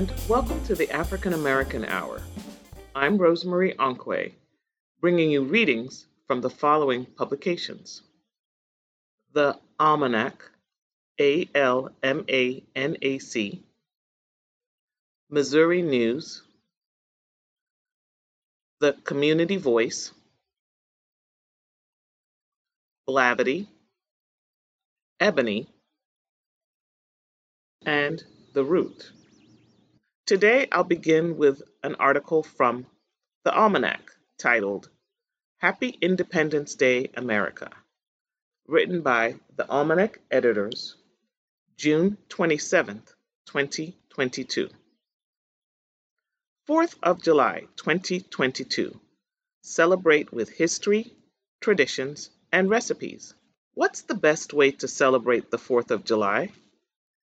and welcome to the African American Hour. I'm Rosemarie Onwukwe, bringing you readings from the following publications: The Almanac, A-L-M-A-N-A-C, Missouri News, The Community Voice, Blavity, Ebony, and The Root. Today, I'll begin with an article from The Almanac titled Happy Independence Day, America, written by The Almanac editors, June 27, 2022. 4th of July, 2022. Celebrate with history, traditions, and recipes. What's the best way to celebrate the 4th of July?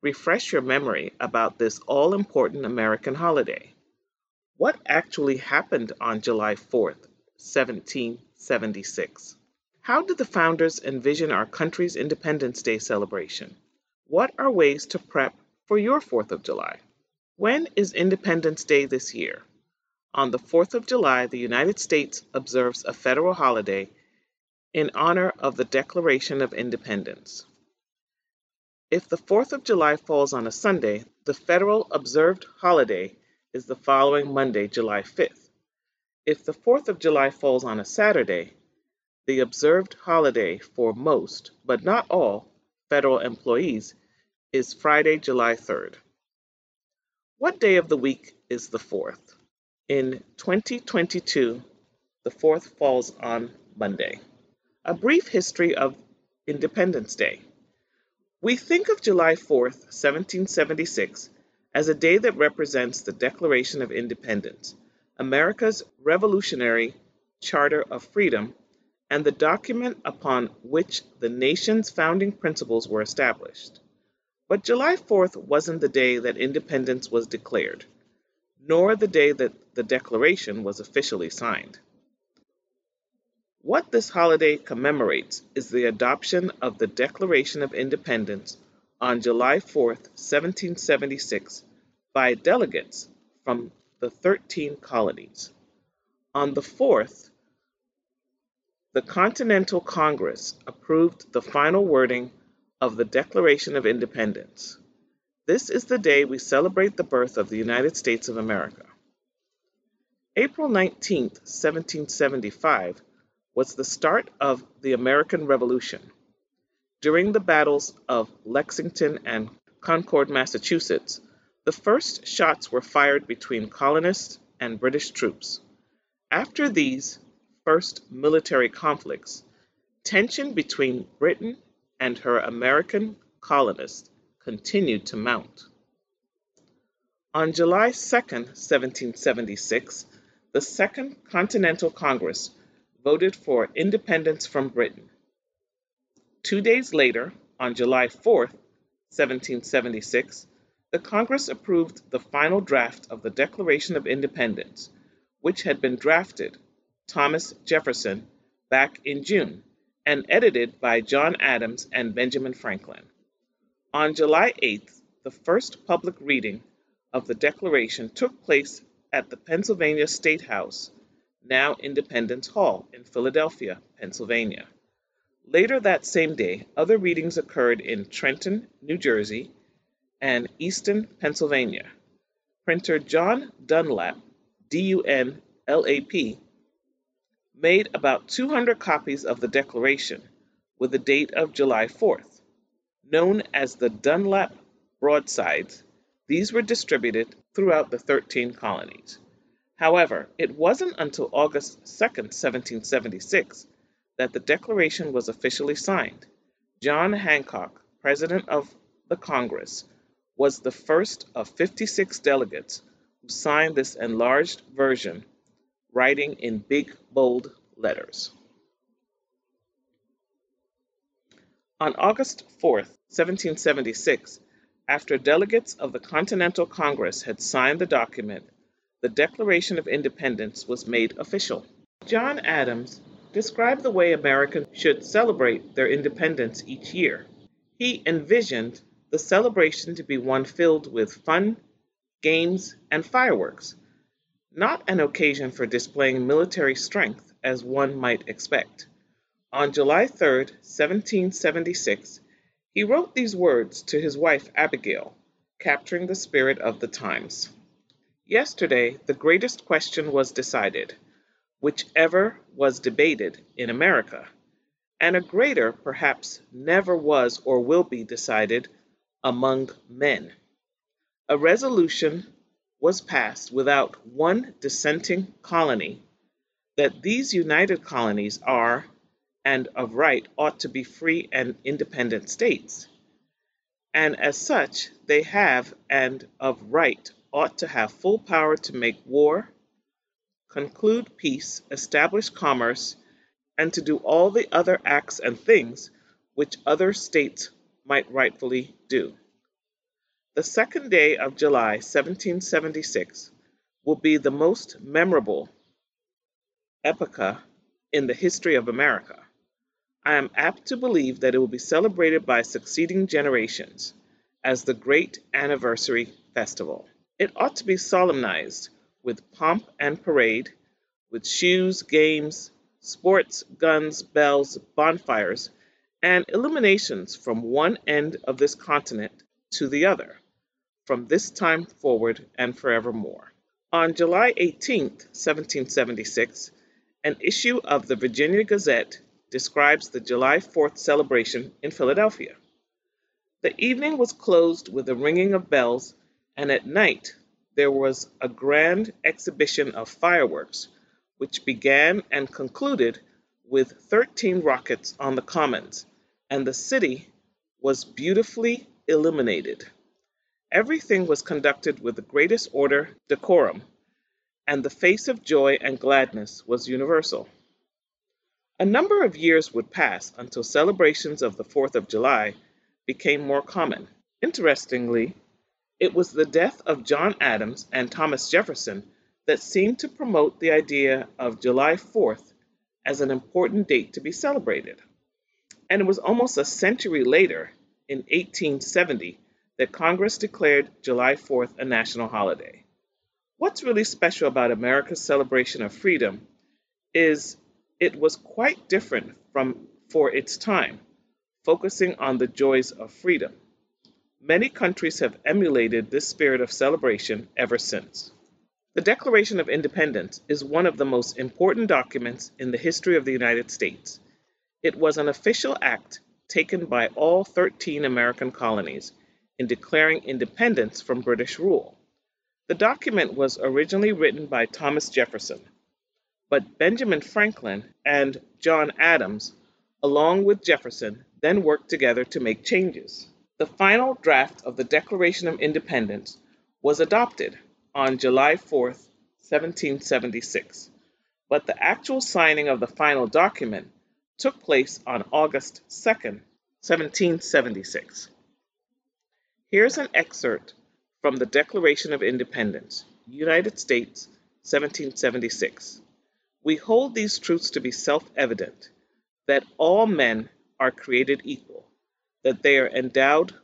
Refresh your memory about this all-important American holiday. What actually happened on July 4th, 1776? How did the founders envision our country's Independence Day celebration? What are ways to prep for your 4th of July? When is Independence Day this year? On the 4th of July, the United States observes a federal holiday in honor of the Declaration of Independence. If the 4th of July falls on a Sunday, the federal observed holiday is the following Monday, July 5th. If the 4th of July falls on a Saturday, the observed holiday for most, but not all, federal employees is Friday, July 3rd. What day of the week is the 4th? In 2022, the 4th falls on Monday. A brief history of Independence Day. We think of July 4th, 1776, as a day that represents the Declaration of Independence, America's revolutionary charter of freedom, and the document upon which the nation's founding principles were established. But July 4th wasn't the day that independence was declared, nor the day that the Declaration was officially signed. What this holiday commemorates is the adoption of the Declaration of Independence on July 4, 1776, by delegates from the 13 colonies. On the 4th, the Continental Congress approved the final wording of the Declaration of Independence. This is the day we celebrate the birth of the United States of America. April 19, 1775, was the start of the American Revolution. During the battles of Lexington and Concord, Massachusetts, the first shots were fired between colonists and British troops. After these first military conflicts, tension between Britain and her American colonists continued to mount. On July 2, 1776, the Second Continental Congress voted for independence from Britain. 2 days later, on July 4, 1776, the Congress approved the final draft of the Declaration of Independence, which had been drafted by Thomas Jefferson back in June and edited by John Adams and Benjamin Franklin. On July 8th, the first public reading of the Declaration took place at the Pennsylvania State House, now Independence Hall in Philadelphia, Pennsylvania. Later that same day, other readings occurred in Trenton, New Jersey, and Easton, Pennsylvania. Printer John Dunlap, D-U-N-L-A-P, made about 200 copies of the Declaration with the date of July 4th. Known as the Dunlap broadsides, these were distributed throughout the 13 colonies. However, it wasn't until August 2, 1776, that the Declaration was officially signed. John Hancock, president of the Congress, was the first of 56 delegates who signed this enlarged version, writing in big, bold letters. On August 4, 1776, after delegates of the Continental Congress had signed the document, the Declaration of Independence was made official. John Adams described the way Americans should celebrate their independence each year. He envisioned the celebration to be one filled with fun, games, and fireworks, not an occasion for displaying military strength as one might expect. On July 3, 1776, he wrote these words to his wife Abigail, capturing the spirit of the times. Yesterday, the greatest question was decided, whichever was debated in America, and a greater perhaps never was or will be decided among men. A resolution was passed without one dissenting colony that these united colonies are, and of right ought to be, free and independent states, and as such they have and of right ought to have full power to make war, conclude peace, establish commerce, and to do all the other acts and things which other states might rightfully do. The second day of July, 1776, will be the most memorable epocha in the history of America. I am apt to believe that it will be celebrated by succeeding generations as the great anniversary festival. It ought to be solemnized with pomp and parade, with shoes, games, sports, guns, bells, bonfires, and illuminations from one end of this continent to the other, from this time forward and forevermore. On July 18, 1776, an issue of the Virginia Gazette describes the July 4th celebration in Philadelphia. The evening was closed with a ringing of bells, and at night there was a grand exhibition of fireworks, which began and concluded with 13 rockets on the commons, and the city was beautifully illuminated. Everything was conducted with the greatest order, decorum, and the face of joy and gladness was universal. A number of years would pass until celebrations of the 4th of July became more common. Interestingly, it was the death of John Adams and Thomas Jefferson that seemed to promote the idea of July 4th as an important date to be celebrated. And it was almost a century later, in 1870, that Congress declared July 4th a national holiday. What's really special about America's celebration of freedom is it was quite different for its time, focusing on the joys of freedom. Many countries have emulated this spirit of celebration ever since. The Declaration of Independence is one of the most important documents in the history of the United States. It was an official act taken by all 13 American colonies in declaring independence from British rule. The document was originally written by Thomas Jefferson, but Benjamin Franklin and John Adams, along with Jefferson, then worked together to make changes. The final draft of the Declaration of Independence was adopted on July 4, 1776, but the actual signing of the final document took place on August 2, 1776. Here's an excerpt from the Declaration of Independence, United States, 1776. We hold these truths to be self-evident, that all men are created equal, that they are endowed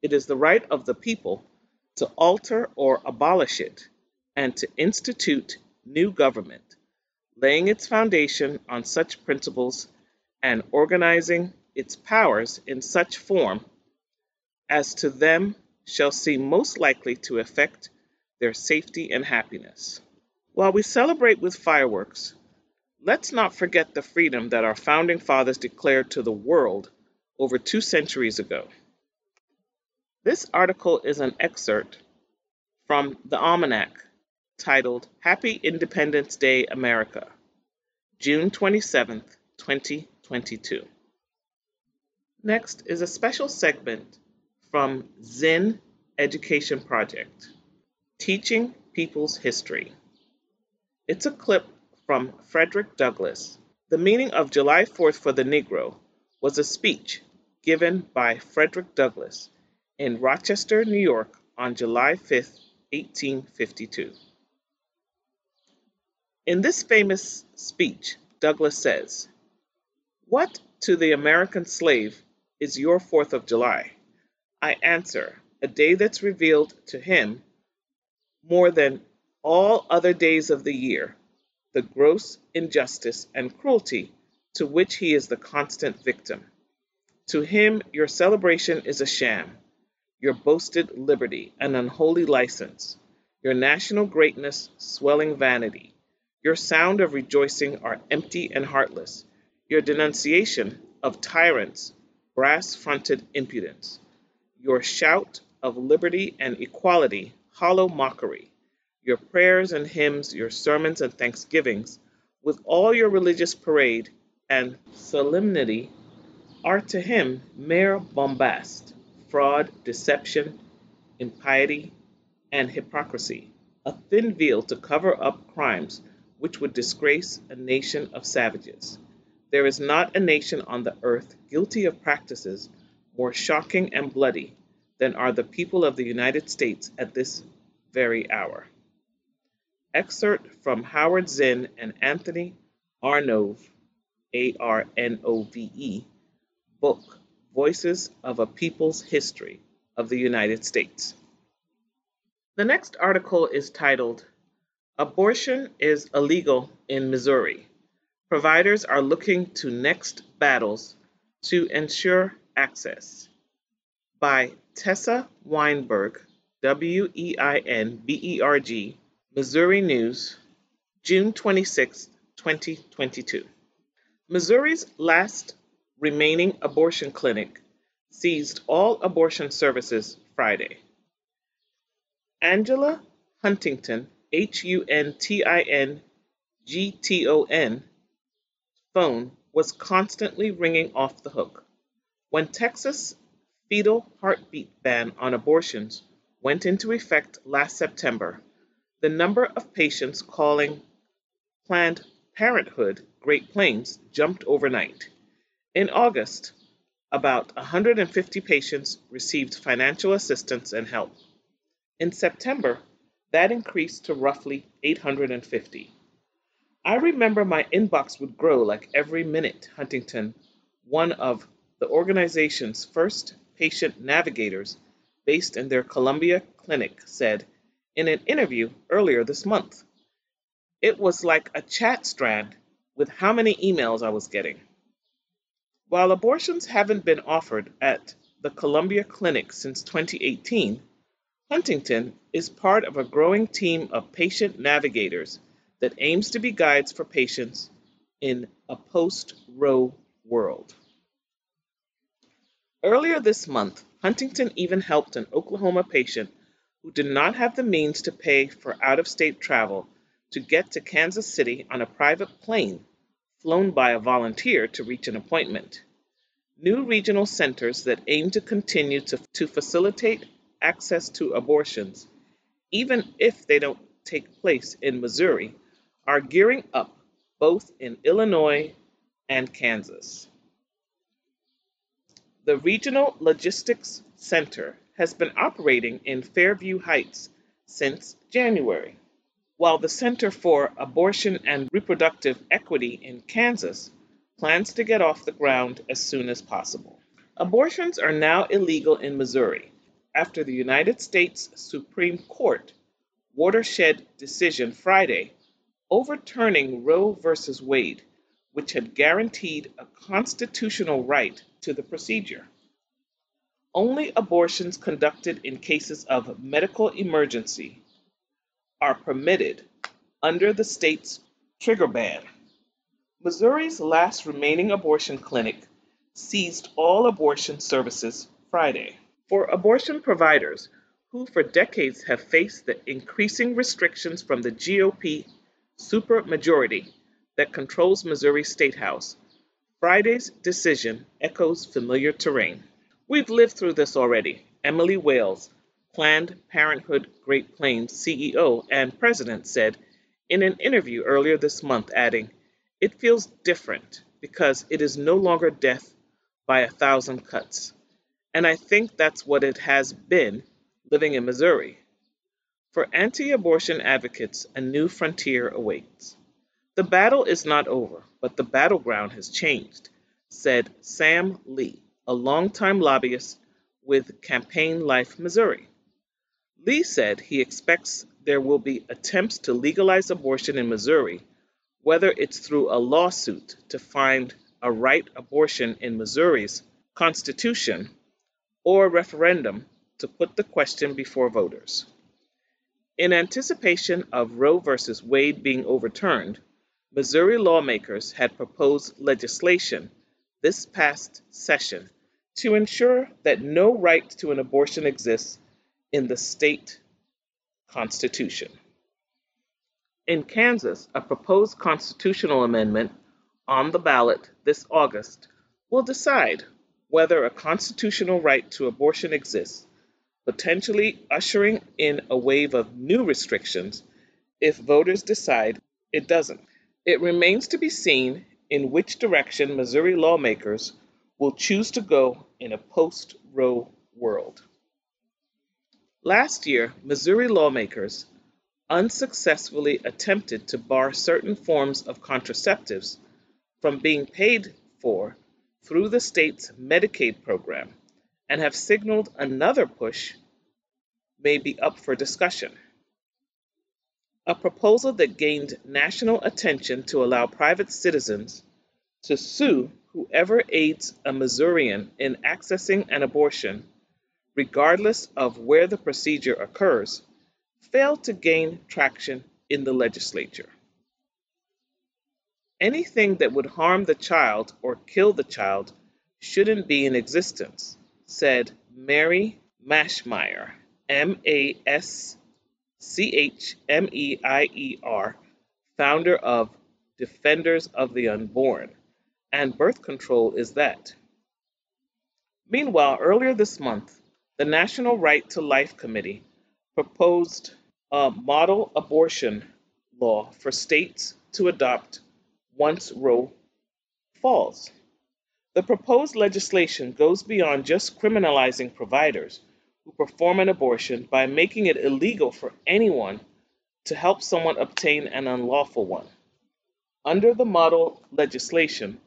it is the right of the people to alter or abolish it and to institute new government, laying its foundation on such principles and organizing its powers in such form as to them shall seem most likely to effect their safety and happiness. While we celebrate with fireworks, let's not forget the freedom that our founding fathers declared to the world over 2 centuries ago. This article is an excerpt from The Almanac, titled Happy Independence Day, America, June 27, 2022. Next is a special segment from Zinn Education Project, Teaching People's History. It's a clip from Frederick Douglass. The meaning of July 4th for the Negro was a speech given by Frederick Douglass in Rochester, New York on July 5th, 1852. In this famous speech, Douglass says, "What to the American slave is your 4th of July? I answer, a day that's revealed to him more than all other days of the year, the gross injustice and cruelty to which he is the constant victim. To him, your celebration is a sham, your boasted liberty an unholy license, your national greatness swelling vanity, your sound of rejoicing are empty and heartless, your denunciation of tyrants brass-fronted impudence, your shout of liberty and equality hollow mockery, your prayers and hymns, your sermons and thanksgivings, with all your religious parade and solemnity, are to him mere bombast, fraud, deception, impiety, and hypocrisy, a thin veil to cover up crimes which would disgrace a nation of savages. There is not a nation on the earth guilty of practices more shocking and bloody than are the people of the United States at this very hour." Excerpt from Howard Zinn and Anthony Arnove, A-R-N-O-V-E, book, Voices of a People's History of the United States. The next article is titled, "Abortion is Illegal in Missouri. Providers are looking to next battles to ensure access," by Tessa Weinberg, W-E-I-N-B-E-R-G, Missouri News, June 26, 2022. Missouri's last remaining abortion clinic seized all abortion services Friday. Angela Huntington, H-U-N-T-I-N-G-T-O-N, phone was constantly ringing off the hook. When Texas' fetal heartbeat ban on abortions went into effect last September, the number of patients calling Planned Parenthood Great Plains jumped overnight. In August, about 150 patients received financial assistance and help. In September, that increased to roughly 850. "I remember my inbox would grow like every minute," Huntington, one of the organization's first patient navigators based in their Columbia clinic, said in an interview earlier this month. "It was like a chat strand with how many emails I was getting." While abortions haven't been offered at the Columbia clinic since 2018, Huntington is part of a growing team of patient navigators that aims to be guides for patients in a post-Roe world. Earlier this month, Huntington even helped an Oklahoma patient who did not have the means to pay for out-of-state travel to get to Kansas City on a private plane flown by a volunteer to reach an appointment. New regional centers that aim to continue to facilitate access to abortions, even if they don't take place in Missouri, are gearing up both in Illinois and Kansas. The Regional Logistics Center has been operating in Fairview Heights since January, while the Center for Abortion and Reproductive Equity in Kansas plans to get off the ground as soon as possible. Abortions are now illegal in Missouri after the United States Supreme Court watershed decision Friday overturning Roe v. Wade, which had guaranteed a constitutional right to the procedure. Only abortions conducted in cases of medical emergency are permitted under the state's trigger ban. Missouri's last remaining abortion clinic seized all abortion services Friday. For abortion providers who for decades have faced the increasing restrictions from the GOP supermajority that controls Missouri State House, Friday's decision echoes familiar terrain. "We've lived through this already," Emily Wales, Planned Parenthood Great Plains CEO and president said in an interview earlier this month, adding, "It feels different because it is no longer death by a thousand cuts. And I think that's what it has been living in Missouri. For anti-abortion advocates, a new frontier awaits. The battle is not over, but the battleground has changed," said Sam Lee, a longtime lobbyist with Campaign Life Missouri. Lee said he expects there will be attempts to legalize abortion in Missouri, whether it's through a lawsuit to find a right abortion in Missouri's constitution or a referendum to put the question before voters. In anticipation of Roe v. Wade being overturned, Missouri lawmakers had proposed legislation this past session to ensure that no right to an abortion exists in the state constitution. In Kansas, a proposed constitutional amendment on the ballot this August will decide whether a constitutional right to abortion exists, potentially ushering in a wave of new restrictions if voters decide it doesn't. It remains to be seen in which direction Missouri lawmakers will choose to go in a post-Roe world. Last year, Missouri lawmakers unsuccessfully attempted to bar certain forms of contraceptives from being paid for through the state's Medicaid program, and have signaled another push may be up for discussion. A proposal that gained national attention to allow private citizens to sue whoever aids a Missourian in accessing an abortion, regardless of where the procedure occurs, failed to gain traction in the legislature. Anything that would harm the child or kill the child shouldn't be in existence, said Mary Mashmeyer, M-A-S-C-H-M-E-I-E-R, founder of Defenders of the Unborn, and birth control is that. Meanwhile, earlier this month, the National Right to Life Committee proposed a model abortion law for states to adopt once Roe falls. The proposed legislation goes beyond just criminalizing providers who perform an abortion by making it illegal for anyone to help someone obtain an unlawful one. Under the model legislation,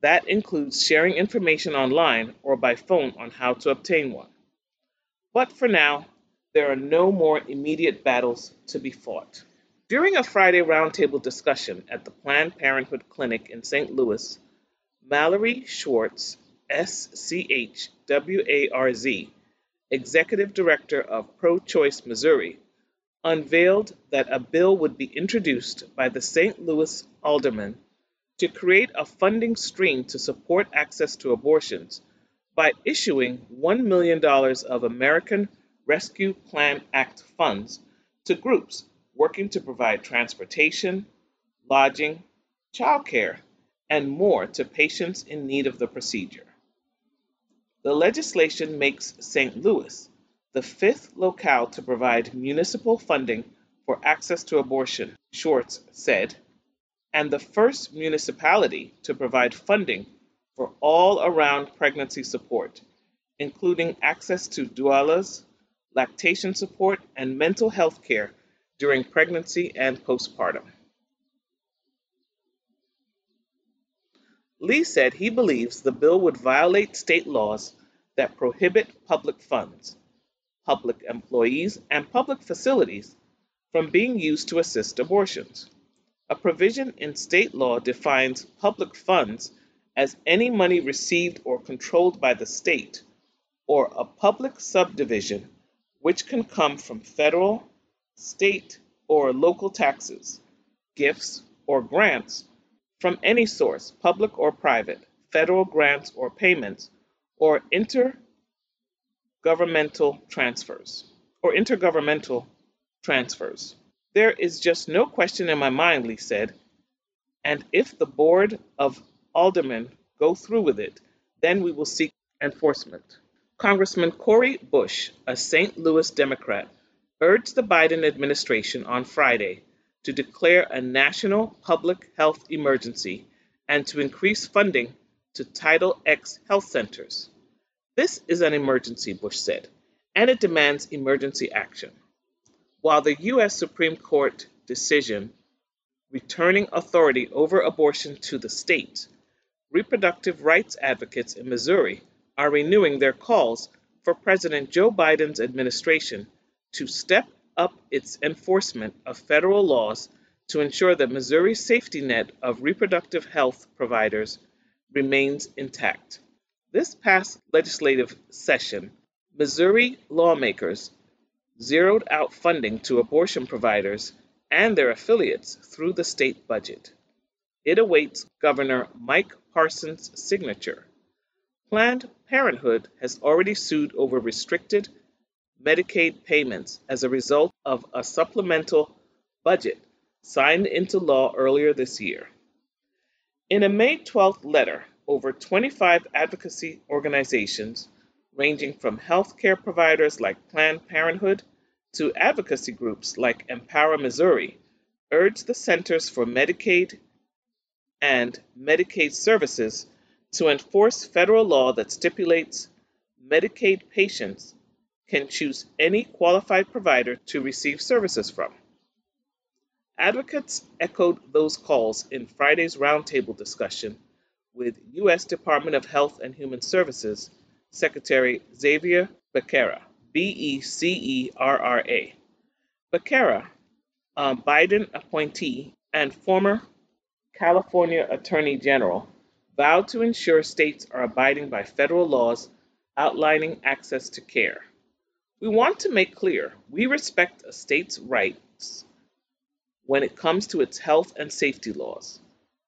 that includes sharing information online or by phone on how to obtain one. But for now, there are no more immediate battles to be fought. During a Friday roundtable discussion at the Planned Parenthood Clinic in St. Louis, Mallory Schwartz, S-C-H-W-A-R-Z, Executive Director of Pro-Choice Missouri, unveiled that a bill would be introduced by the St. Louis alderman to create a funding stream to support access to abortions by issuing $1 million of American Rescue Plan Act funds to groups working to provide transportation, lodging, childcare, and more to patients in need of the procedure. The legislation makes St. Louis the fifth locale to provide municipal funding for access to abortion, Schwartz said, and the first municipality to provide funding for all-around pregnancy support, including access to doulas, lactation support, and mental health care during pregnancy and postpartum. Lee said he believes the bill would violate state laws that prohibit public funds, public employees, and public facilities from being used to assist abortions. A provision in state law defines public funds as any money received or controlled by the state or a public subdivision, which can come from federal, state, or local taxes, gifts, or grants from any source, public or private, federal grants or payments, or intergovernmental transfers. There is just no question in my mind, Lee said, and if the Board of Aldermen go through with it, then we will seek enforcement. Congressman Cori Bush, a St. Louis Democrat, urged the Biden administration on Friday to declare a national public health emergency and to increase funding to Title X health centers. This is an emergency, Bush said, and it demands emergency action. While the U.S. Supreme Court decision returning authority over abortion to the state, reproductive rights advocates in Missouri are renewing their calls for President Joe Biden's administration to step up its enforcement of federal laws to ensure that Missouri's safety net of reproductive health providers remains intact. This past legislative session, Missouri lawmakers zeroed out funding to abortion providers and their affiliates through the state budget. It awaits Governor Mike Parsons' signature. Planned Parenthood has already sued over restricted Medicaid payments as a result of a supplemental budget signed into law earlier this year. In a May 12th letter, over 25 advocacy organizations, ranging from healthcare providers like Planned Parenthood to advocacy groups like Empower Missouri, urged the Centers for Medicaid and Medicaid Services to enforce federal law that stipulates Medicaid patients can choose any qualified provider to receive services from. Advocates echoed those calls in Friday's roundtable discussion with U.S. Department of Health and Human Services Secretary Xavier Becerra, B-E-C-E-R-R-A. Becerra, a Biden appointee and former California Attorney General, vowed to ensure states are abiding by federal laws outlining access to care. We want to make clear we respect a state's rights when it comes to its health and safety laws.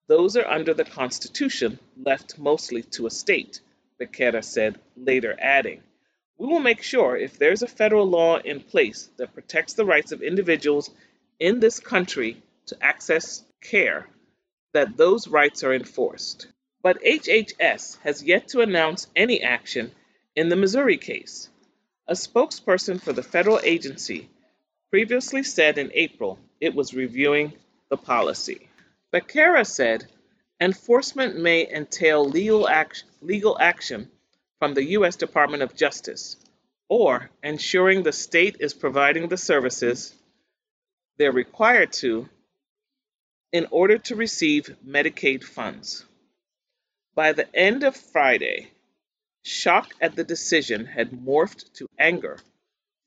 Those are under the Constitution, left mostly to a state, Becerra said, later adding, we will make sure if there's a federal law in place that protects the rights of individuals in this country to access care, that those rights are enforced. But HHS has yet to announce any action in the Missouri case. A spokesperson for the federal agency previously said in April it was reviewing the policy. Becerra said enforcement may entail legal action from the U.S. Department of Justice or ensuring the state is providing the services they're required to in order to receive Medicaid funds. By the end of Friday, shock at the decision had morphed to anger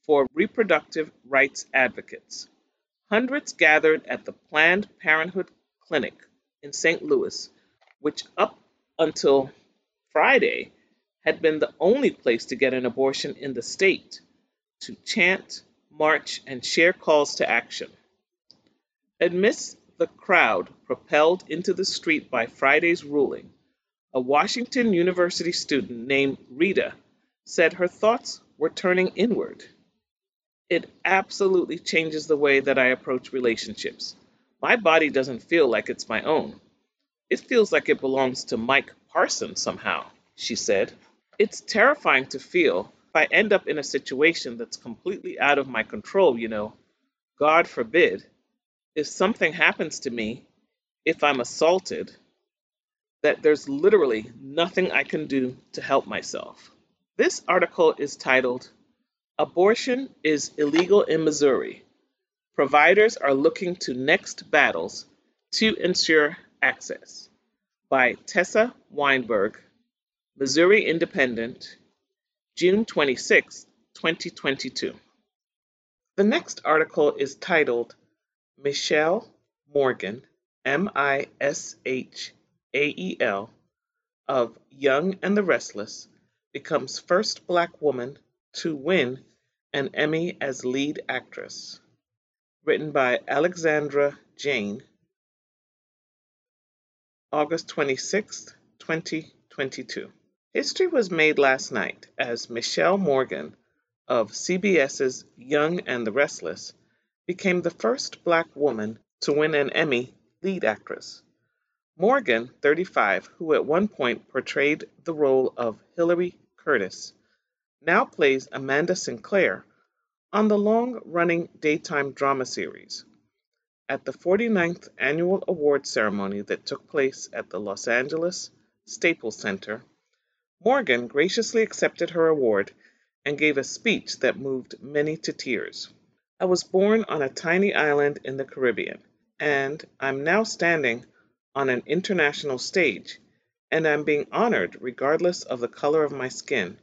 for reproductive rights advocates. Hundreds gathered at the Planned Parenthood Clinic in St. Louis, which up until Friday had been the only place to get an abortion in the state, to chant, march, and share calls to action. Amidst the crowd propelled into the street by Friday's ruling, a Washington University student named Rita said her thoughts were turning inward. It absolutely changes the way that I approach relationships. My body doesn't feel like it's my own. It feels like it belongs to Mike Parsons somehow, she said. It's terrifying to feel if I end up in a situation that's completely out of my control, you know. God forbid, if something happens to me, if I'm assaulted, that there's literally nothing I can do to help myself. This article is titled, Abortion is Illegal in Missouri. Providers are looking to next battles to ensure access, by Tessa Weinberg, Missouri Independent, June 26, 2022. The next article is titled, Mishael Morgan, M-I-S-H, A.E.L. of Young and the Restless becomes first Black woman to win an Emmy as lead actress. Written by Alexandra Jane, August 26, 2022. History was made last night as Mishael Morgan of CBS's Young and the Restless became the first Black woman to win an Emmy lead actress. Morgan, 35, who at one point portrayed the role of Hillary Curtis, now plays Amanda Sinclair on the long-running daytime drama series. At the 49th Annual Award Ceremony that took place at the Los Angeles Staples Center, Morgan graciously accepted her award and gave a speech that moved many to tears. "I was born on a tiny island in the Caribbean, and I'm now standing on an international stage, and I'm being honored regardless of the color of my skin,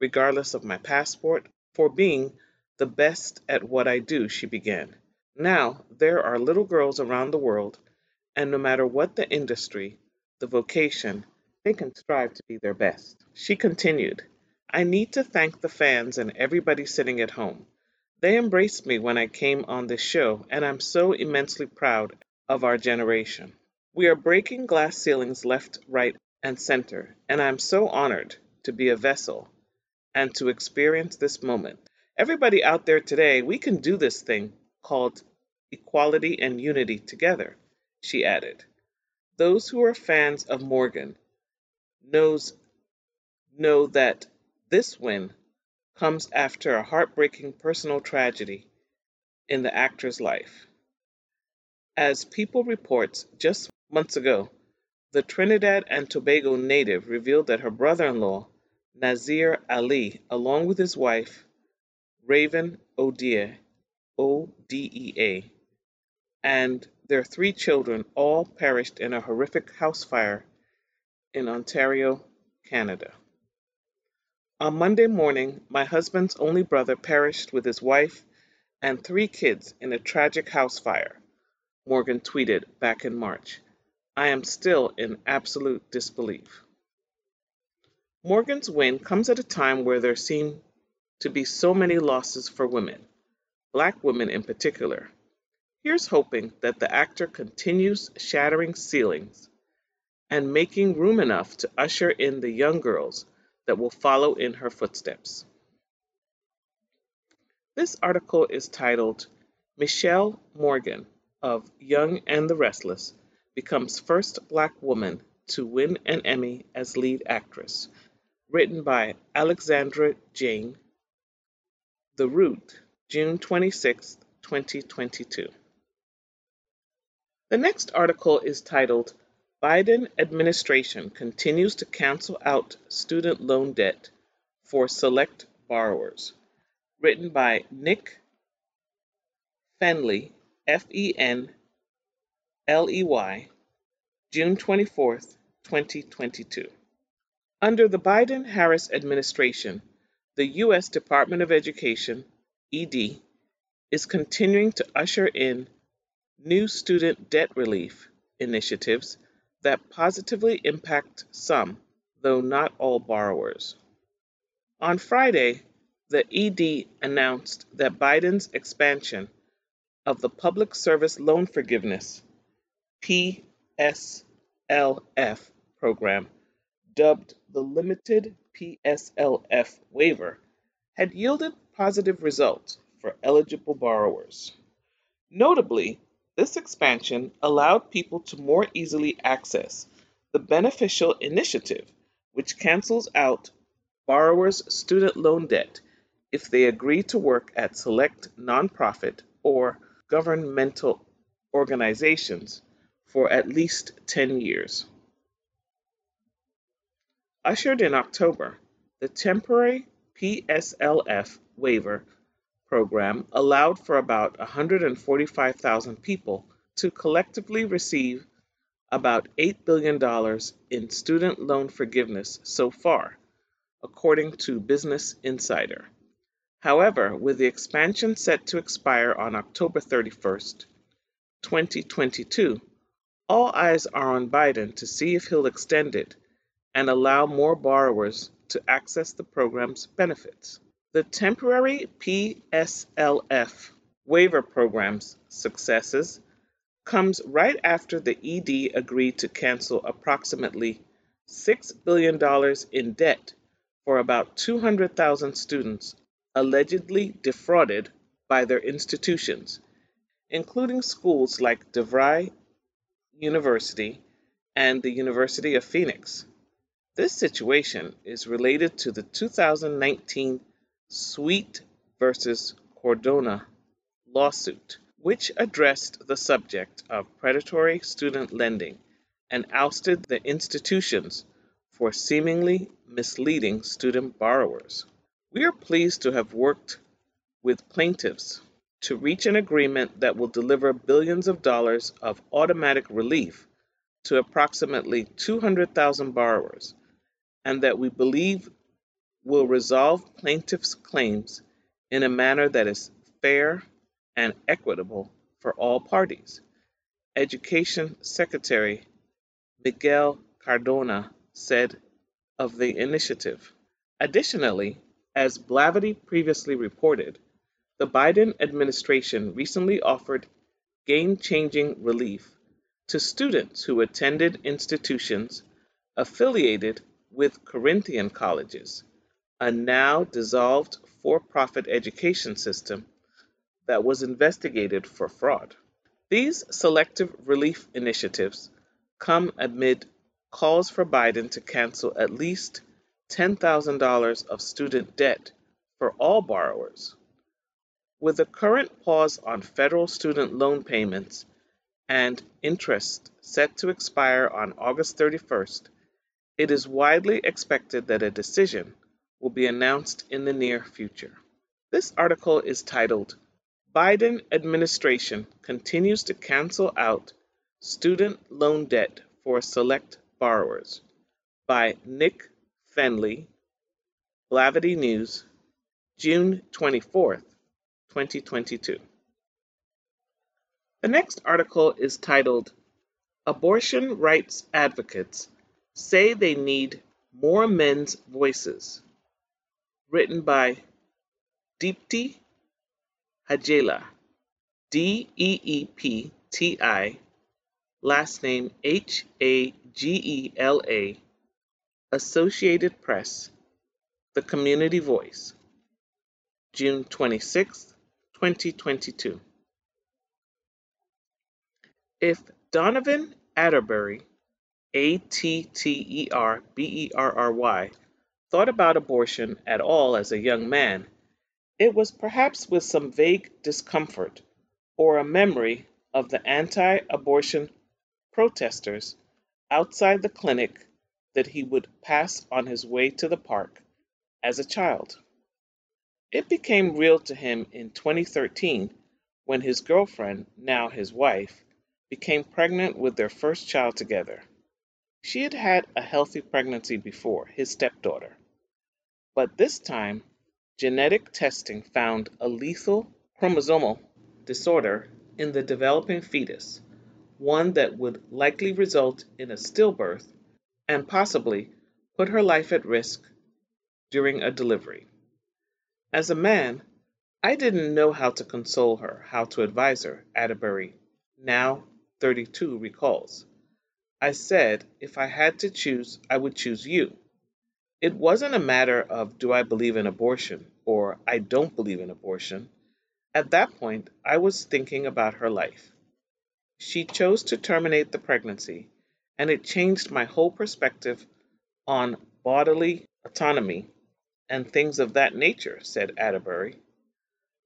regardless of my passport, for being the best at what I do," she began. "Now there are little girls around the world, and no matter what the industry, the vocation, they can strive to be their best." She continued, "I need to thank the fans and everybody sitting at home. They embraced me when I came on this show, and I'm so immensely proud of our generation. We are breaking glass ceilings left, right, and center, and I'm so honored to be a vessel and to experience this moment. Everybody out there today, we can do this thing called equality and unity together," she added. Those who are fans of Morgan know that this win comes after a heartbreaking personal tragedy in the actor's life. As People reports, just months ago, the Trinidad and Tobago native revealed that her brother-in-law, Nazir Ali, along with his wife, Raven Odea, and their three children all perished in a horrific house fire in Ontario, Canada. "On Monday morning, my husband's only brother perished with his wife and three kids in a tragic house fire," Morgan tweeted back in March. "I am still in absolute disbelief." Morgan's win comes at a time where there seem to be so many losses for women, Black women in particular. Here's hoping that the actor continues shattering ceilings and making room enough to usher in the young girls that will follow in her footsteps. This article is titled, "Mishael Morgan of Young and the Restless Becomes First Black Woman to Win an Emmy as Lead Actress," written by Alexandra Jane. The Root, June 26, 2022. The next article is titled, "Biden Administration Continues to Cancel Out Student Loan Debt for Select Borrowers," written by Nick Fenley, F-E-N-L-E-Y, June 24, 2022. Under the Biden-Harris administration, the U.S. Department of Education, ED, is continuing to usher in new student debt relief initiatives that positively impact some, though not all, borrowers. On Friday, the ED announced that Biden's expansion of the Public Service Loan Forgiveness, PSLF, program, dubbed the Limited PSLF waiver, had yielded positive results for eligible borrowers. Notably, this expansion allowed people to more easily access the beneficial initiative, which cancels out borrowers' student loan debt if they agree to work at select nonprofit or governmental organizations for at least 10 years. Ushered in October, the temporary PSLF waiver program allowed for about 145,000 people to collectively receive about $8 billion in student loan forgiveness so far, according to Business Insider. However, with the expansion set to expire on October 31st, 2022, all eyes are on Biden to see if he'll extend it and allow more borrowers to access the program's benefits. The temporary PSLF waiver program's successes comes right after the ED agreed to cancel approximately $6 billion in debt for about 200,000 students allegedly defrauded by their institutions, including schools like DeVry University and the University of Phoenix. This situation is related to the 2019 Sweet versus Cordona lawsuit, which addressed the subject of predatory student lending and ousted the institutions for seemingly misleading student borrowers. We are pleased to have worked with plaintiffs to reach an agreement that will deliver billions of dollars of automatic relief to approximately 200,000 borrowers, and that we believe will resolve plaintiffs' claims in a manner that is fair and equitable for all parties. Education Secretary Miguel Cardona said of the initiative. Additionally, as Blavity previously reported, the Biden administration recently offered game-changing relief to students who attended institutions affiliated with Corinthian colleges, a now dissolved for-profit education system that was investigated for fraud. These selective relief initiatives come amid calls for Biden to cancel at least $10,000 of student debt for all borrowers. With a current pause on federal student loan payments and interest set to expire on August 31st, it is widely expected that a decision will be announced in the near future. This article is titled, Biden Administration Continues to Cancel Out Student Loan Debt for Select Borrowers, by Nick Fenley, Blavity News, June 24th, 2022. The next article is titled, Abortion Rights Advocates Say They Need More Men's Voices, written by Deepti Hajela, D-E-E-P-T-I, last name H-A-G-E-L-A, Associated Press, The Community Voice, June 26, 2022. If Donovan Atterbury, A-T-T-E-R-B-E-R-R-Y, thought about abortion at all as a young man, it was perhaps with some vague discomfort or a memory of the anti-abortion protesters outside the clinic that he would pass on his way to the park as a child. It became real to him in 2013 when his girlfriend, now his wife, became pregnant with their first child together. She had had a healthy pregnancy before, his stepdaughter, but this time genetic testing found a lethal chromosomal disorder in the developing fetus, one that would likely result in a stillbirth and possibly put her life at risk during a delivery. As a man, I didn't know how to console her, how to advise her, Atterbury, now 32, recalls. I said, if I had to choose, I would choose you. It wasn't a matter of do I believe in abortion or I don't believe in abortion. At that point, I was thinking about her life. She chose to terminate the pregnancy, and it changed my whole perspective on bodily autonomy and things of that nature, said Atterbury.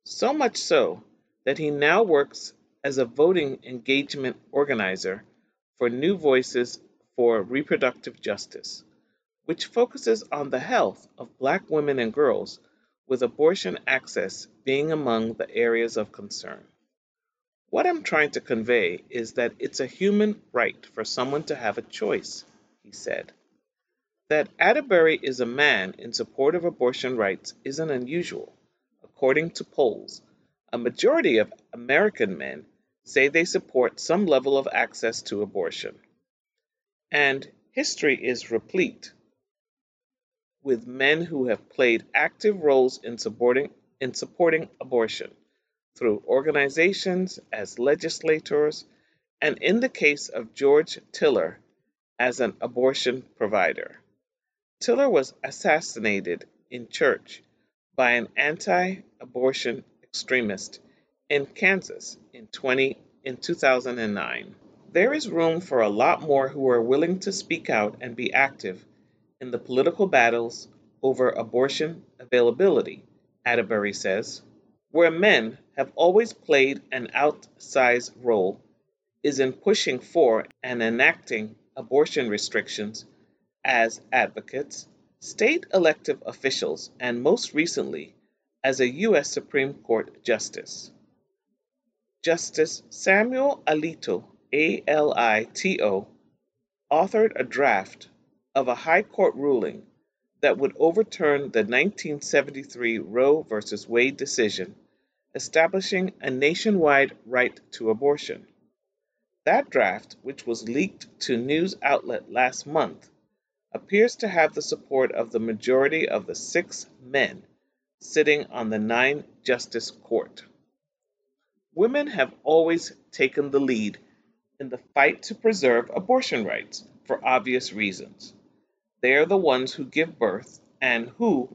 So much so that he now works as a voting engagement organizer for New Voices for Reproductive Justice, which focuses on the health of Black women and girls, with abortion access being among the areas of concern. What I'm trying to convey is that it's a human right for someone to have a choice, he said. That Atterbury is a man in support of abortion rights isn't unusual. According to polls, a majority of American men say they support some level of access to abortion. And history is replete with men who have played active roles in supporting abortion through organizations, as legislators, and in the case of George Tiller, as an abortion provider. Tiller was assassinated in church by an anti-abortion extremist in Kansas in 2009. There is room for a lot more who are willing to speak out and be active in the political battles over abortion availability, Atterbury says, where men have always played an outsized role is in pushing for and enacting abortion restrictions as advocates, state elective officials, and most recently as a U.S. Supreme Court Justice. Justice Samuel Alito, A-L-I-T-O, authored a draft of a high court ruling that would overturn the 1973 Roe v. Wade decision, establishing a nationwide right to abortion. That draft, which was leaked to news outlet last month, appears to have the support of the majority of the 6 men sitting on the 9-justice court. Women have always taken the lead in the fight to preserve abortion rights for obvious reasons. They are the ones who give birth and who,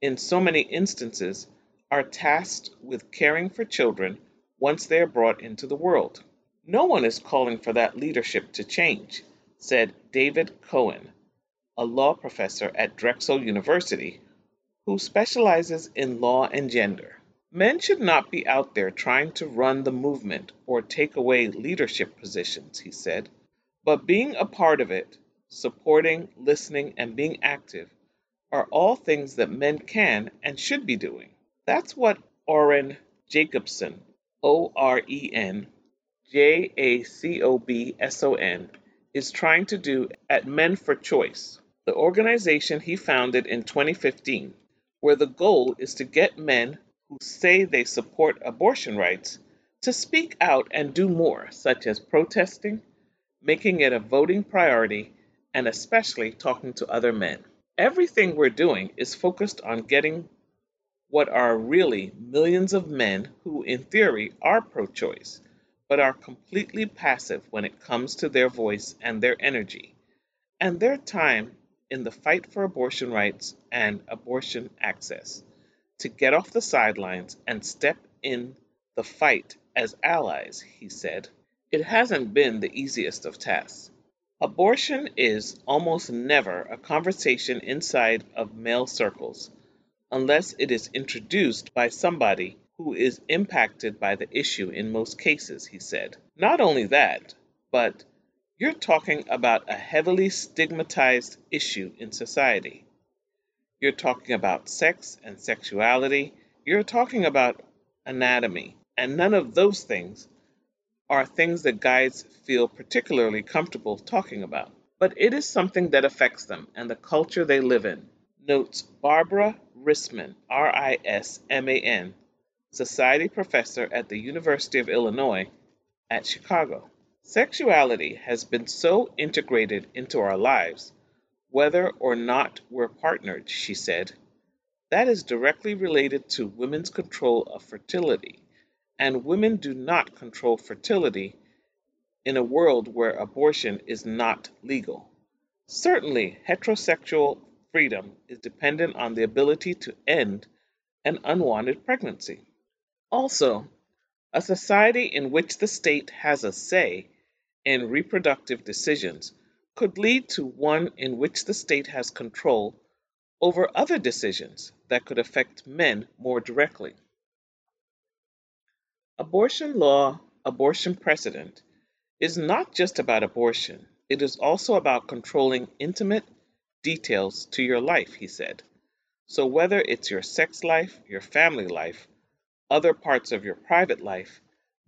in so many instances, are tasked with caring for children once they are brought into the world. No one is calling for that leadership to change, said David Cohen, a law professor at Drexel University, who specializes in law and gender. Men should not be out there trying to run the movement or take away leadership positions, he said, but being a part of it, supporting, listening, and being active are all things that men can and should be doing. That's what Oren Jacobson, O-R-E-N-J-A-C-O-B-S-O-N, is trying to do at Men for Choice, the organization he founded in 2015, where the goal is to get men who say they support abortion rights to speak out and do more, such as protesting, making it a voting priority, and especially talking to other men. Everything we're doing is focused on getting what are really millions of men who, in theory, are pro-choice, but are completely passive when it comes to their voice and their energy, and their time in the fight for abortion rights and abortion access, to get off the sidelines and step in the fight as allies, he said. It hasn't been the easiest of tasks. Abortion is almost never a conversation inside of male circles, unless it is introduced by somebody who is impacted by the issue in most cases, he said. Not only that, but you're talking about a heavily stigmatized issue in society. You're talking about sex and sexuality. You're talking about anatomy. And none of those things are things that guys feel particularly comfortable talking about. But it is something that affects them and the culture they live in, notes Barbara Risman, R-I-S-M-A-N, society professor at the University of Illinois at Chicago. Sexuality has been so integrated into our lives, whether or not we're partnered, she said. That is directly related to women's control of fertility, and women do not control fertility in a world where abortion is not legal. Certainly, heterosexual freedom is dependent on the ability to end an unwanted pregnancy. Also, a society in which the state has a say in reproductive decisions could lead to one in which the state has control over other decisions that could affect men more directly. Abortion law, abortion precedent, is not just about abortion. It is also about controlling intimate details to your life, he said. So whether it's your sex life, your family life, other parts of your private life,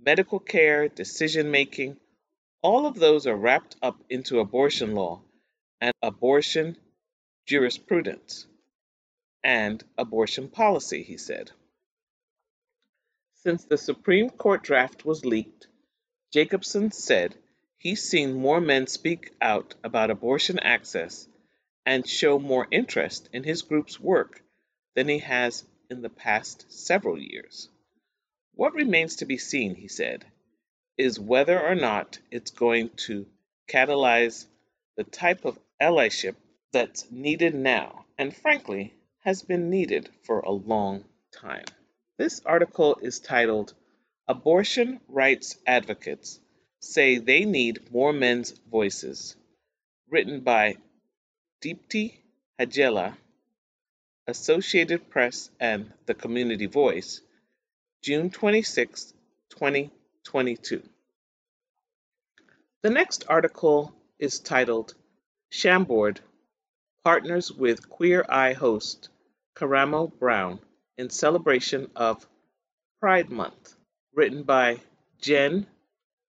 medical care, decision-making, all of those are wrapped up into abortion law and abortion jurisprudence and abortion policy, he said. Since the Supreme Court draft was leaked, Jacobson said he's seen more men speak out about abortion access and show more interest in his group's work than he has in the past several years. What remains to be seen, he said, is whether or not it's going to catalyze the type of allyship that's needed now, and frankly, has been needed for a long time. This article is titled, Abortion Rights Advocates Say They Need More Men's Voices, written by Deepti Hajela, Associated Press and The Community Voice, June 26, 2022. The next article is titled Chambord Partners with Queer Eye Host Karamo Brown in Celebration of Pride Month, written by Jen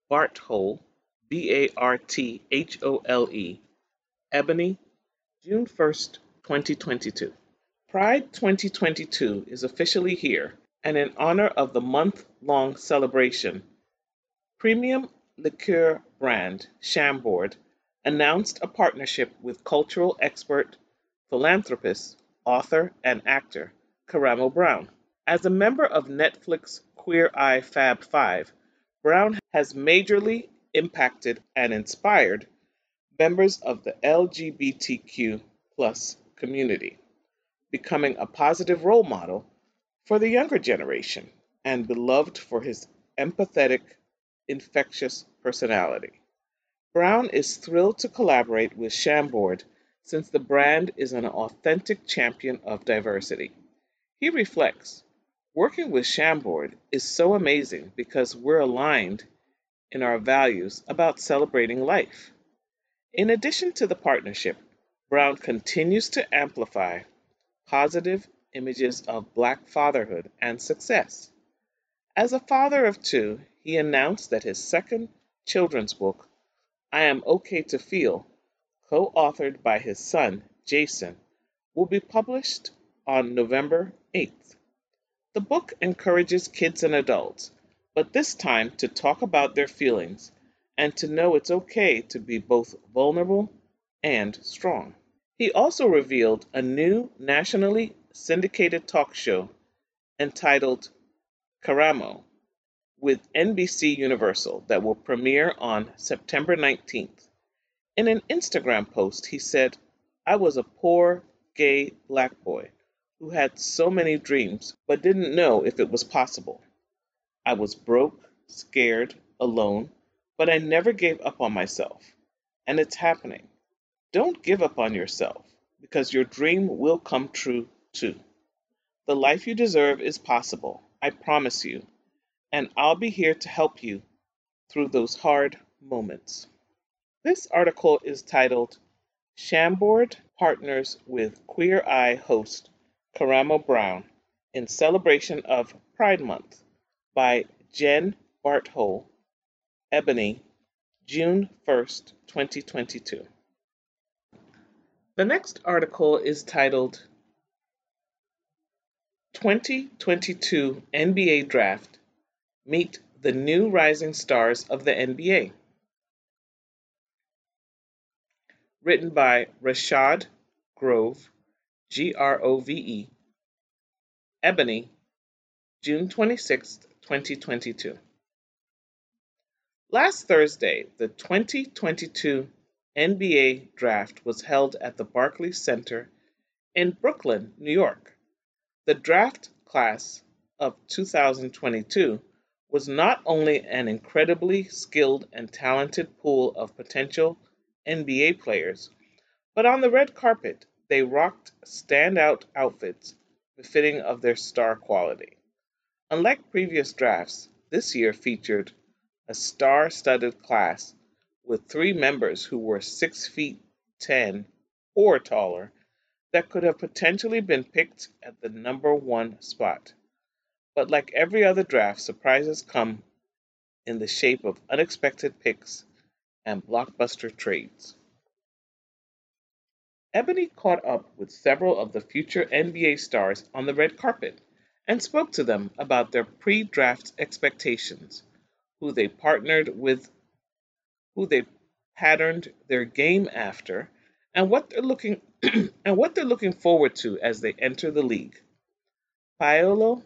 Barthole, B-A-R-T-H-O-L-E, Ebony, June 1st, 2022. Pride 2022 is officially here, and in honor of the month-long celebration, premium liqueur brand Chambord announced a partnership with cultural expert, philanthropist, author, and actor Karamo Brown. As a member of Netflix Queer Eye Fab Five, Brown has majorly impacted and inspired members of the LGBTQ+ community, becoming a positive role model for the younger generation and beloved for his empathetic, infectious personality. Brown is thrilled to collaborate with Chambord since the brand is an authentic champion of diversity. He reflects, "Working with Chambord is so amazing because we're aligned in our values about celebrating life." In addition to the partnership, Brown continues to amplify positive images of Black fatherhood and success. As a father of two, he announced that his second children's book, I Am Okay to Feel, co-authored by his son, Jason, will be published on November 8th. The book encourages kids and adults, but this time to talk about their feelings and to know it's okay to be both vulnerable and strong. He also revealed a new nationally syndicated talk show entitled Karamo with NBC Universal that will premiere on September 19th. In an Instagram post, he said, "I was a poor, gay Black boy who had so many dreams but didn't know if it was possible. I was broke, scared, alone, but I never gave up on myself. And it's happening. Don't give up on yourself, because your dream will come true too. The life you deserve is possible, I promise you, and I'll be here to help you through those hard moments." This article is titled Chambord Partners with Queer Eye Host Karamo Brown in Celebration of Pride Month by Jen Barthole, Ebony, June 1st, 2022. The next article is titled 2022 NBA Draft, Meet the New Rising Stars of the NBA, written by Rashad Grove, G-R-O-V-E, Ebony, June 26, 2022. Last Thursday, the 2022 NBA Draft was held at the Barclays Center in Brooklyn, New York. The draft class of 2022 was not only an incredibly skilled and talented pool of potential NBA players, but on the red carpet, they rocked standout outfits befitting of their star quality. Unlike previous drafts, this year featured a star-studded class with three members who were 6'10" or taller that could have potentially been picked at the #1 spot. But like every other draft, surprises come in the shape of unexpected picks and blockbuster trades. Ebony caught up with several of the future NBA stars on the red carpet and spoke to them about their pre-draft expectations, who they patterned their game after, and what they're looking forward to as they enter the league. Paolo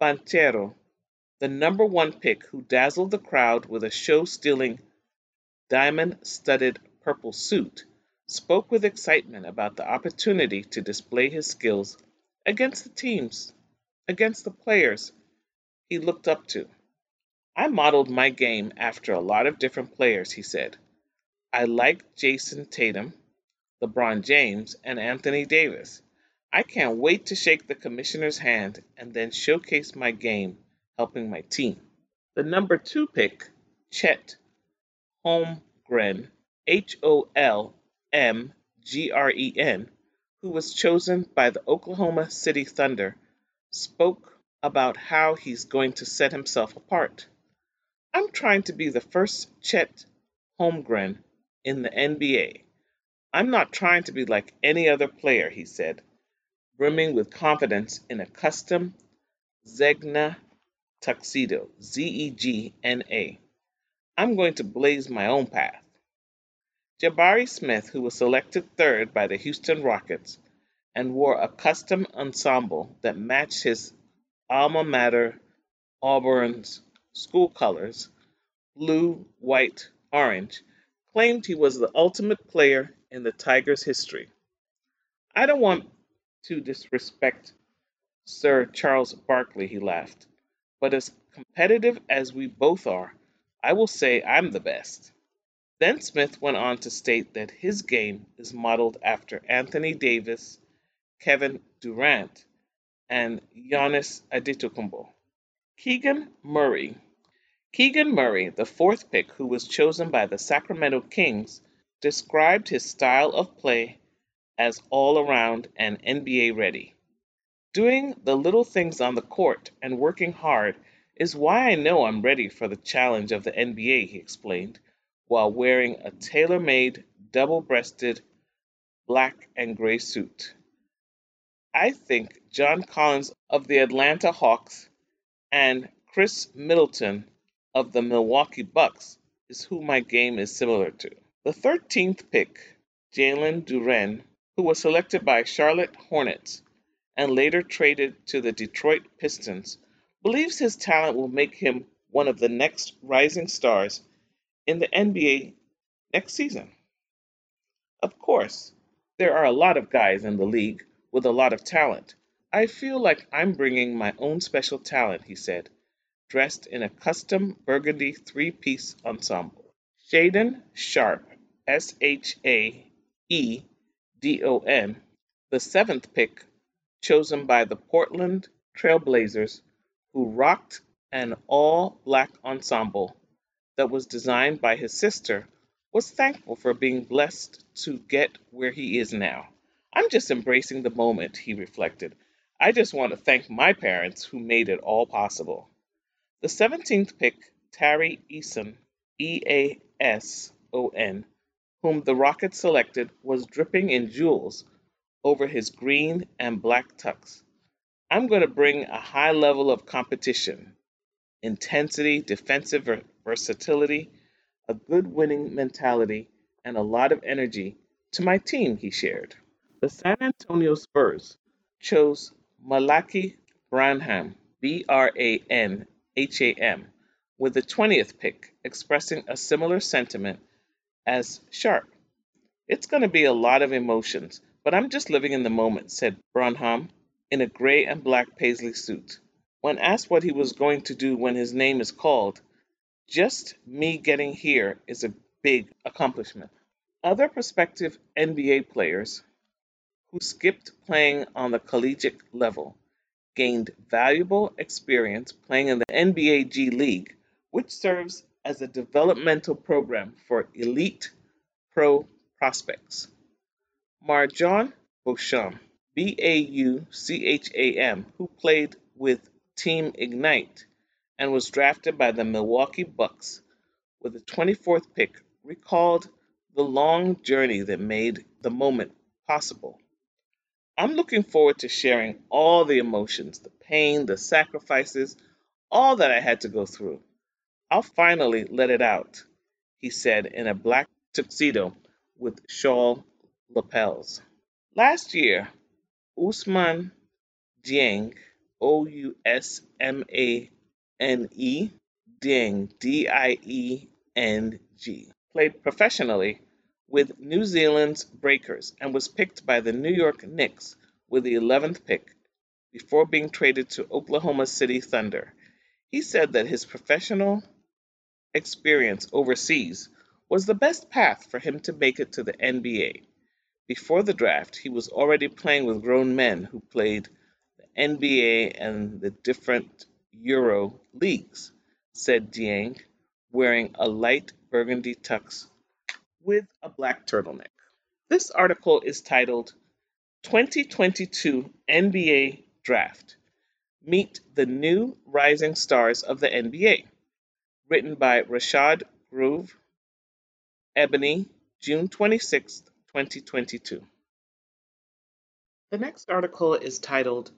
Banchero, the #1 pick who dazzled the crowd with a show-stealing diamond-studded purple suit, spoke with excitement about the opportunity to display his skills against the players he looked up to. "I modeled my game after a lot of different players," he said. "I liked Jason Tatum, LeBron James, and Anthony Davis. I can't wait to shake the commissioner's hand and then showcase my game, helping my team. The number 2 pick, Chet Holmgren, H-O-L-M-G-R-E-N, who was chosen by the Oklahoma City Thunder, spoke about how he's going to set himself apart. I'm trying to be the first Chet Holmgren in the NBA. I'm not trying to be like any other player, he said, brimming with confidence in a custom Zegna tuxedo, Z-E-G-N-A. I'm going to blaze my own path. Jabari Smith, who was selected 3rd by the Houston Rockets and wore a custom ensemble that matched his alma mater Auburn's school colors, blue, white, orange, claimed he was the ultimate player in the Tigers' history. I don't want to disrespect Sir Charles Barkley, he laughed, but as competitive as we both are, I will say I'm the best. Then Smith went on to state that his game is modeled after Anthony Davis, Kevin Durant, and Giannis Antetokounmpo. Keegan Murray, the 4th pick, who was chosen by the Sacramento Kings, described his style of play as all-around and NBA-ready. Doing the little things on the court and working hard is why I know I'm ready for the challenge of the NBA, he explained, while wearing a tailor-made, double-breasted black and gray suit. I think John Collins of the Atlanta Hawks and Chris Middleton of the Milwaukee Bucks is who my game is similar to. The 13th pick, Jalen Duren, who was selected by Charlotte Hornets and later traded to the Detroit Pistons, believes his talent will make him one of the next rising stars in the NBA next season. Of course, there are a lot of guys in the league with a lot of talent. I feel like I'm bringing my own special talent, he said, dressed in a custom burgundy 3-piece ensemble. Shaedon Sharpe, S-H-A-E-D-O-N, the 7th pick, chosen by the Portland Trailblazers, who rocked an all-black ensemble that was designed by his sister, was thankful for being blessed to get where he is now. I'm just embracing the moment, he reflected. I just want to thank my parents who made it all possible. The 17th pick, Tari Eason, E-A-S-O-N, whom the Rockets selected, was dripping in jewels over his green and black tux. I'm going to bring a high level of competition, intensity, defensive versatility, a good winning mentality, and a lot of energy to my team, he shared. The San Antonio Spurs chose Malachi Branham, B-R-A-N, H-A-M, with the 20th pick, expressing a similar sentiment as Sharp. It's going to be a lot of emotions, but I'm just living in the moment, said Branham, in a gray and black paisley suit. When asked what he was going to do when his name is called, just me getting here is a big accomplishment. Other prospective NBA players who skipped playing on the collegiate level gained valuable experience playing in the NBA G League, which serves as a developmental program for elite pro prospects. Marjon Beauchamp, B-A-U-C-H-A-M, who played with Team Ignite and was drafted by the Milwaukee Bucks with the 24th pick, recalled the long journey that made the moment possible. I'm looking forward to sharing all the emotions, the pain, the sacrifices, all that I had to go through. I'll finally let it out, he said in a black tuxedo with shawl lapels. Last year, Ousmane Dieng, O-U-S-M-A-N-E, Dieng, D-I-E-N-G, played professionally with New Zealand's Breakers and was picked by the New York Knicks with the 11th pick before being traded to Oklahoma City Thunder. He said that his professional experience overseas was the best path for him to make it to the NBA. Before the draft, he was already playing with grown men who played the NBA and the different Euro leagues, said Dieng, wearing a light burgundy tux with a black turtleneck. This article is titled 2022 NBA Draft. Meet the new rising stars of the NBA, written by Rashad Grove, Ebony, June 26, 2022. The next article is titled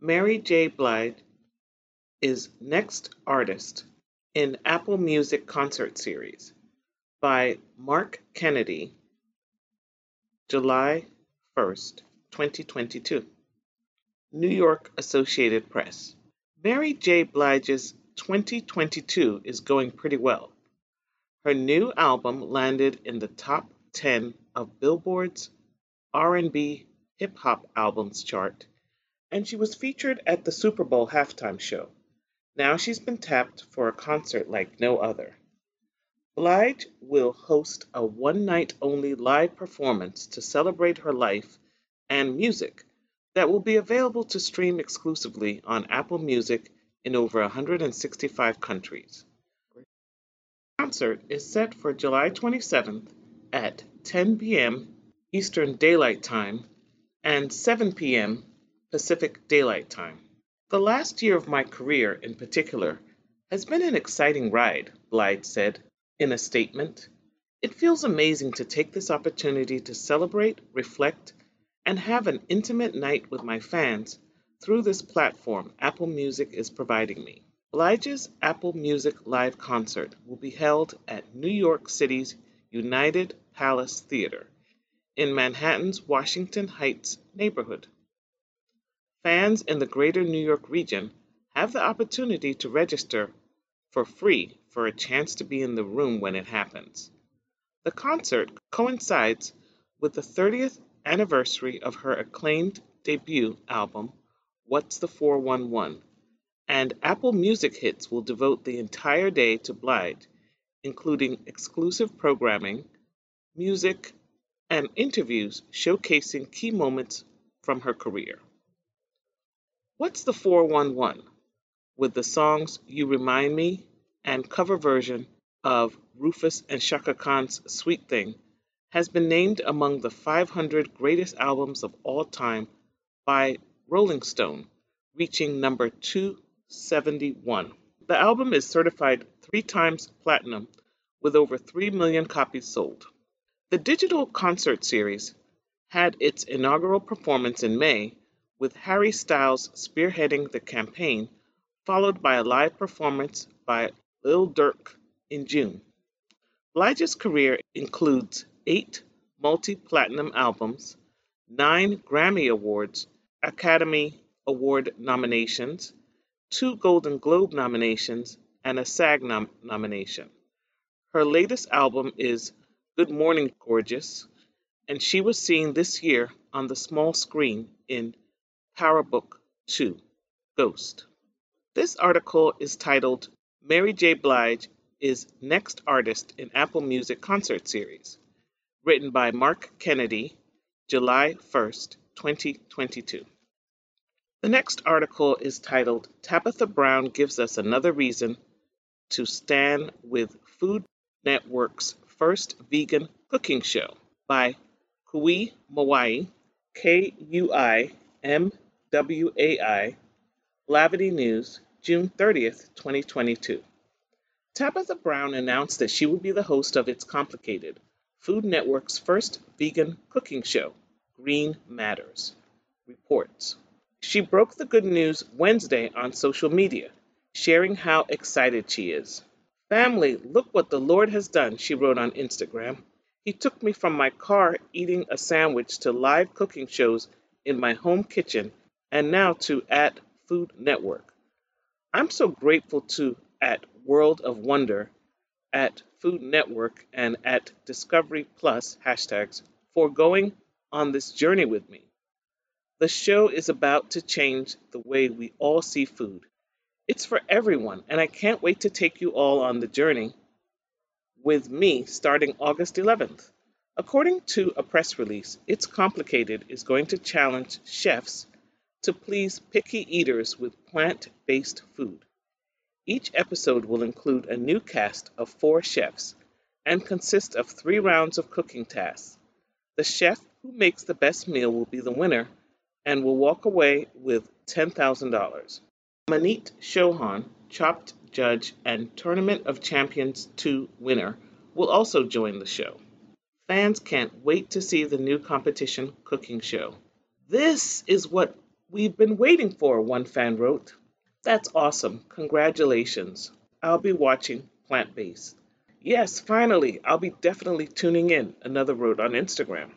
Mary J. Blige is Next Artist in Apple Music Concert Series by Mark Kennedy, July 1st, 2022. New York Associated Press. Mary J. Blige's 2022 is going pretty well. Her new album landed in the top 10 of Billboard's R&B hip-hop albums chart, and she was featured at the Super Bowl halftime show. Now she's been tapped for a concert like no other. Blige will host a one-night-only live performance to celebrate her life and music that will be available to stream exclusively on Apple Music in over 165 countries. The concert is set for July 27th at 10 p.m. Eastern Daylight Time and 7 p.m. Pacific Daylight Time. The last year of my career, in particular, has been an exciting ride, Blige said in a statement. It feels amazing to take this opportunity to celebrate, reflect, and have an intimate night with my fans through this platform Apple Music is providing me. Blige's Apple Music Live concert will be held at New York City's United Palace Theater in Manhattan's Washington Heights neighborhood. Fans in the greater New York region have the opportunity to register for free for a chance to be in the room when it happens. The concert coincides with the 30th anniversary of her acclaimed debut album, What's the 411, and Apple Music Hits will devote the entire day to Blige, including exclusive programming, music, and interviews showcasing key moments from her career. What's the 411? With the songs You Remind Me and cover version of Rufus and Chaka Khan's Sweet Thing has been named among the 500 greatest albums of all time by Rolling Stone, reaching number 271. The album is certified 3 times platinum with over 3 million copies sold. The digital concert series had its inaugural performance in May, with Harry Styles spearheading the campaign, followed by a live performance by Lil Durk in June. Blige's career includes 8 multi-platinum albums, 9 Grammy Awards, Academy Award nominations, 2 Golden Globe nominations, and a SAG nomination. Her latest album is Good Morning Gorgeous, and she was seen this year on the small screen in Power Book 2, Ghost. This article is titled Mary J. Blige is Next Artist in Apple Music Concert Series, written by Mark Kennedy, July 1st, 2022. The next article is titled Tabitha Brown Gives Us Another Reason to Stand with Food Network's First Vegan Cooking Show by Kui Mawai, KUI MWAI, Blavity News, June 30th, 2022. Tabitha Brown announced that she would be the host of It's Complicated, Food Network's first vegan cooking show, Green Matters, reports. She broke the good news Wednesday on social media, sharing how excited she is. Family, look what the Lord has done, she wrote on Instagram. He took me from my car eating a sandwich to live cooking shows in my home kitchen, and now to @Food Network. I'm so grateful to @World of Wonder, @Food Network, and @Discovery Plus hashtags for going on this journey with me. The show is about to change the way we all see food. It's for everyone, and I can't wait to take you all on the journey with me starting August 11th. According to a press release, It's Complicated is going to challenge chefs to please picky eaters with plant-based food. Each episode will include a new cast of 4 chefs and consist of 3 rounds of cooking tasks. The chef who makes the best meal will be the winner and will walk away with $10,000. Manit Chauhan, Chopped judge and Tournament of Champions 2 winner, will also join the show. Fans can't wait to see the new competition cooking show. "This is what we've been waiting for," one fan wrote. "That's awesome. Congratulations. I'll be watching plant-based." "Yes, finally, I'll be definitely tuning in," another wrote on Instagram.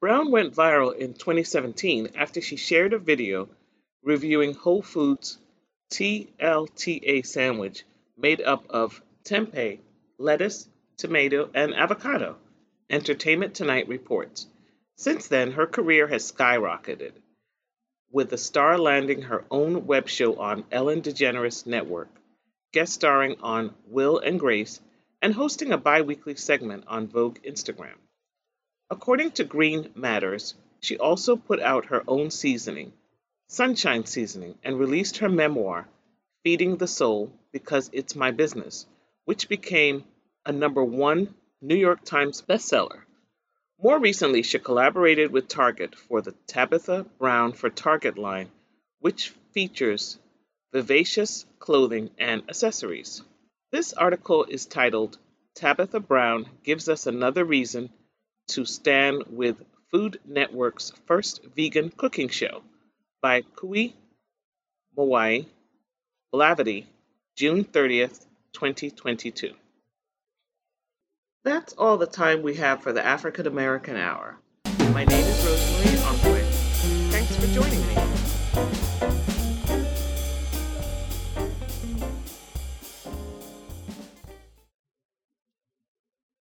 Brown went viral in 2017 after she shared a video reviewing Whole Foods' TLTA sandwich made up of tempeh, lettuce, tomato, and avocado. Entertainment Tonight reports. Since then, her career has skyrocketed, with the star landing her own web show on Ellen DeGeneres Network, guest starring on Will and Grace, and hosting a bi-weekly segment on Vogue Instagram. According to Green Matters, she also put out her own seasoning, Sunshine Seasoning, and released her memoir, Feeding the Soul, Because It's My Business, which became a #1 New York Times bestseller. More recently, she collaborated with Target for the Tabitha Brown for Target line, which features vivacious clothing and accessories. This article is titled, "Tabitha Brown Gives Us Another Reason to Stand with Food Network's First Vegan Cooking Show," by Kui Mawai, Blavity, June 30th, 2022. That's all the time we have for the African American Hour. My name is Rosemarie Onwukwe. Thanks for joining me.